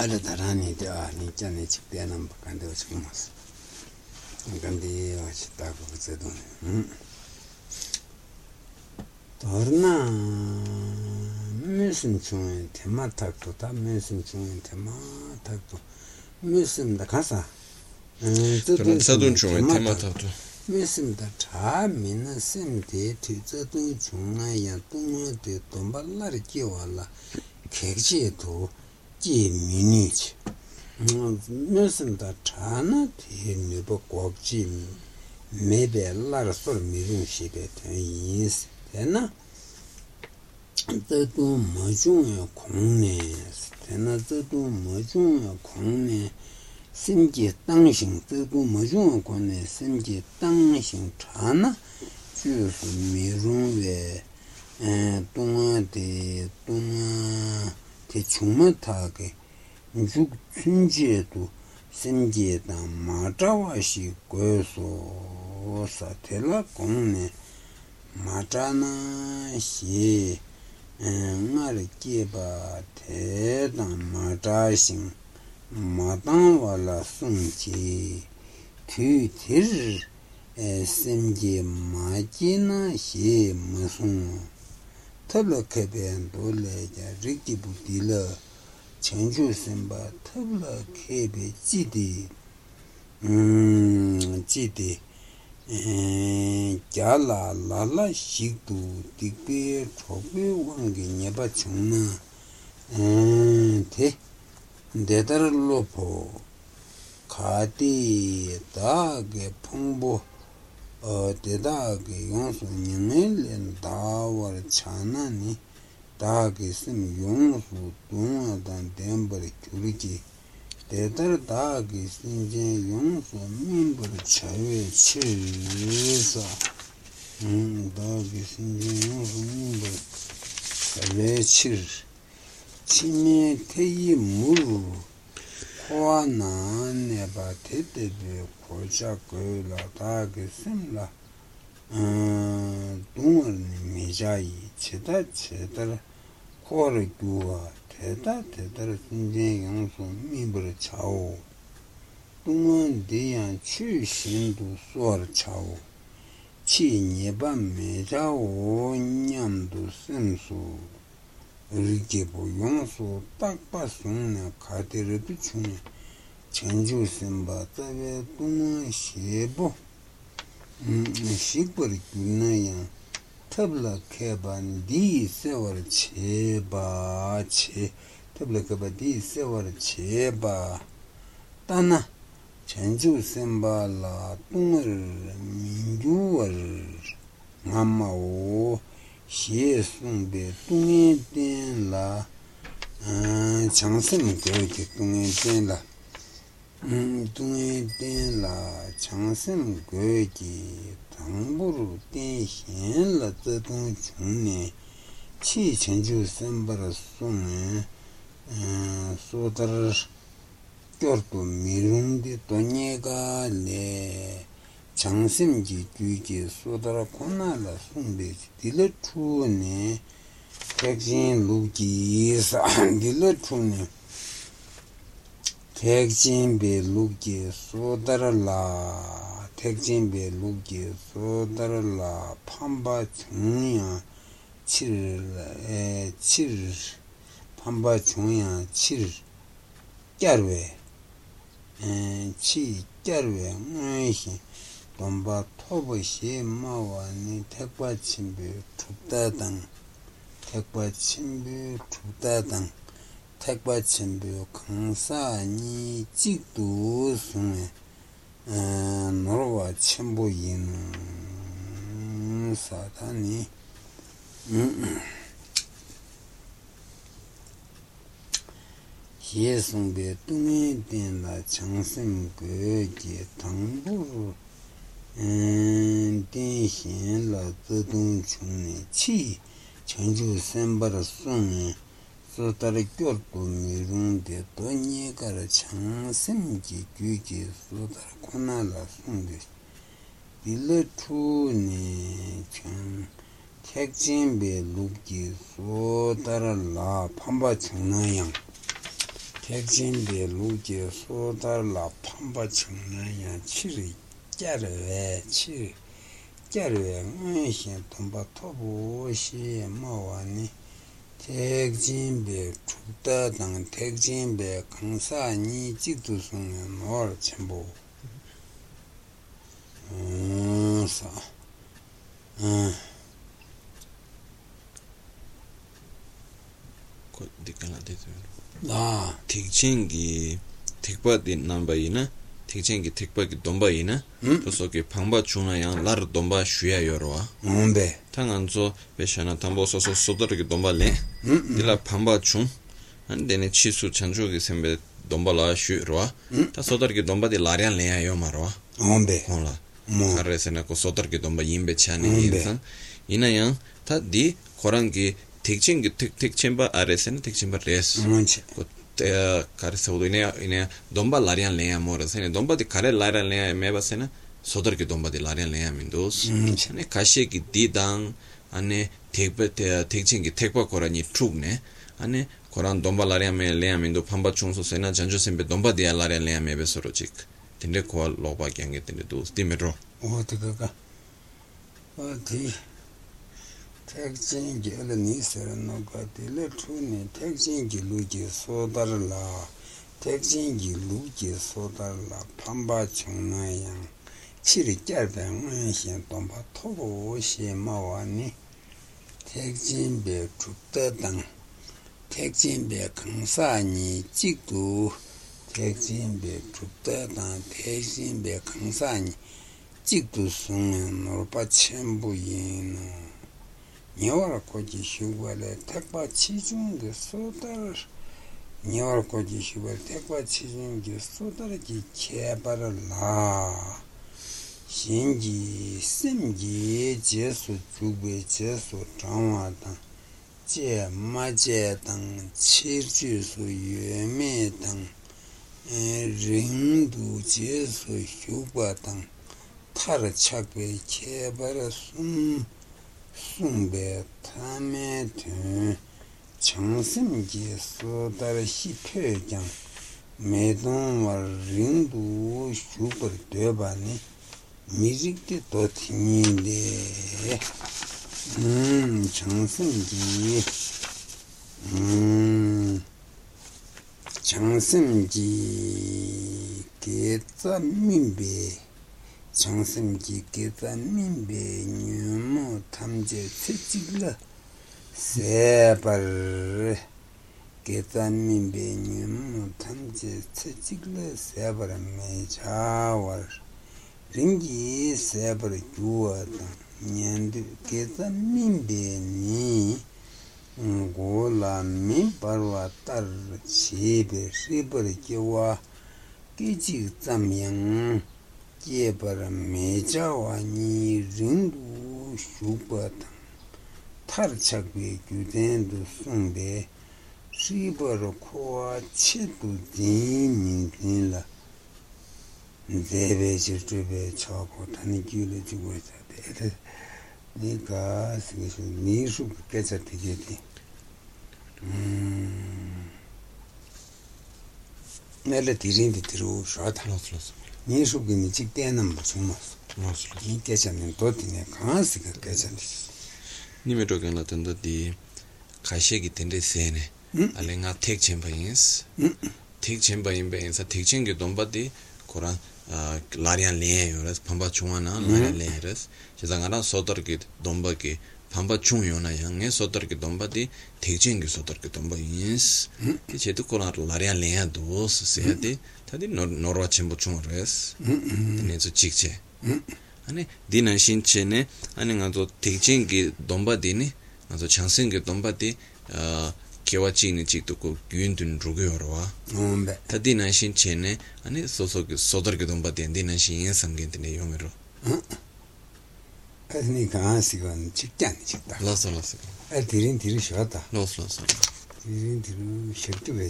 Alatarani de Nichani Chipianam Pacando Chimas. Gandhi Chitago Zedone. Torna Missin Chuin Tema Tacto, Missin Chuin Tema Tacto, Missin da Casa. Zadun Chuin Tema Tacto. Missin da Chamina Sim de Tizadun Chunaya Duna de Tombalari Kiwala. Kekje do Ji Minich. Missin da Chana de Nubo Gogji. Maybe a lot of sort of meeting she did. Yes, then the two major colonies, then the two major colonies, Simji Tangshing, the two major colonies, Simji Tangshing China, choose me room where and Duma the Chumatake, Juk Tunjetu. Simji da Matawashi Goso Satella Cone Matana She Marikiba Teda Matashing Matanwala Sunji Tutir Simji Majina She Masun Tabakabe and Dole Riki Budilla. Chanju Simba Tabla Kebe Chidi Chidi Jala Lala Shigdu Digbe Chobe Wangi Nyeba Chungna Te Dedar Lopo Kati Dage Pongbo Dedage Yonsu Nyamel and Dawar Chanani Dagi Sim Yonsu Duna than Dembari Kuriki. Tether Dagi Sinjay Yonsu Mimber Chave Chisa. Dagi Sinjay Yonsu Mimber Chave Chir. Chime Tei Muru. Koana Neba Tetebe Kocha Kola Dagi Simla. Dungar Mijayi Cheta Chetara. Kore duwa teta teta sinje yangso mibra chao. Dungan deyan chu shindu suar chao. Chi nyeba meja o nyamdu simsu. Rikebo yangso takpa sunna katiribu chuni. Chenju simba tabe dungan shebo. Shikbar gyuna yang. Tabla Keban D. Sever Cheba Che Tabla Keba D. Sever Cheba Tana Chanju Semba La Tumer Minduar Mamma O She Sumbe Tunge Den La Changsem Goke Tunge Den La Tunge Den La Changsem Goke Tamburu ten hen la tadung chungne chi chenju sambara summe sodar kyortu mirundi tonyega le changsimji gyuji sodara kona la sumbe dila chune tekjin lukji isa dila chune tekjin be lukji sodara la Tekjin be lukye sodar la pamba chungya chir pamba chungya chir gyarwe chi gyarwe ngayi tomba toba she mawa ni tekwa chimbe chupdadang tekwa chimbe kangsa ni jikdu sunwe Norwa Chimbo Yin Satani Yes, on the Tumi, then the Changsing Goji Tango and then he la Tudun Chuni Chi, Chanju Sembara Suni, Sotarikyorku Mirun de Tonye Karachang Simji Gyuji Sotarakona la Sundish. Dile Chu Ne Chan Tekjin Be Lukji Sotara la Pamba Chunayang. 백진비 루지 소달라 판바청나야 치리 깨르웨 치리 깨르웨 은신 돈바토보시 마와니 백진비 죽다당 백진비 강사니 지두승은 뭘 전부 나 틱칭기 틱바디 남바이나 틱칭기 틱바기 돈바이나 또서기 방바 주나양 라르 돈바 쉬야요로와 뭔데 당한조 베샤나 담보서서 소더기 돈발레 딜라 방바 중 안데네 치수 찬조기 셈베 돈발라 쉬로와 다 소더기 돈바디 라리안 레야요 마로와 뭔데 몰라 카레스나 고 소더기 돈바 임베찬이 일상 이나양 다디 고랑기 틱칭기 틱틱챔바 아레스는 틱챔바 레스 그 카르소도이네 이네 돈바 라리안 레야 모르세네 돈바디 카레 라리안 레야 메바세나 소더기 돈바디 라리안 레야 민도스 네 카시기 디당 안에 틱베테 틱칭기 틱바 고라니 트룹네 안에 고란 돈바 라리안 메 레야 민도 팜바 총소세나 잔조셈베 돈바디 라리안 레야 메베서로직 딘데 콜 로바기 안게 딘데 도스 디메로 오테가 오티 택진기 엘니스는 거들레 투니 택진기 루지 소달라 택진기 루지 소달라 밤바청나야 치리께는 신동바 토보시 마와니 택진베 죽다당 택진베 강사니 찍도 택진베 죽다당 택진베 강사니 찍도 숨은 놀바 첨부인 Nyawar koji shugwale tekpa chijungi sudar Nyawar koji shugwale tekpa chijungi sudar ki khebar la Shingi simgi jesu jugwe jesu changwa tang Je ma je tang chirju su yueme tang Ringdu jesu shugwa tang Tar chakwe khebar sum Sumbe tame tun Changsimgi sudar hipe jang Medon war rindu shubar deba ni Mizikdi totini de Changsimgi Changsimgi Ketsa mimbe 정심기 개단민배 뉴모 탐제 찌찌글 세벌 개단민배 뉴모 탐제 찌찌글 세벌 메자월 링기 세벌 주어다 년도 개단민배니 고라미 바르와터 시베 시버기와 기지 잠양 Yebara mejawani rindu shubata Tarchakwe gyudendu sungbe Shibara koa chetu dinin dinla Debe chirtube chako tani gyule chigweta Dede Nika sikishu nishu kecha tijeti Nela tirindi tiru shwata Nishugi mi chiktenam sumas. Ni kechanin totine kansika kechanis. Nimedogan latenda di kashegi tende sene. Alenga take chamber ins. Take chamber in bains a teaching you don't but the Koran Larian Leras, Pamba Chuana, Larian Leras. Chesangana Sotarkit, Dombaki, Pamba Chuyona, young Sotarkit Dombati, teaching you Sotarkit Domba ins. Chetukola Larian Lea dos, said Norwa Chimbo Chumores, and it's a chickche. Anne Dina Shinchene, and another teaching Dombadini, as a chancing Dombati, Kewachini chick to cook Guintun Drugoroa. Tadina Shinchene, and it's also Soderg Dombati and Dina Shin and Gentine Yomero. As Nikasigan chicken, Loss of Loss. I didn't really shut up. Loss, Loss. Didn't you shut away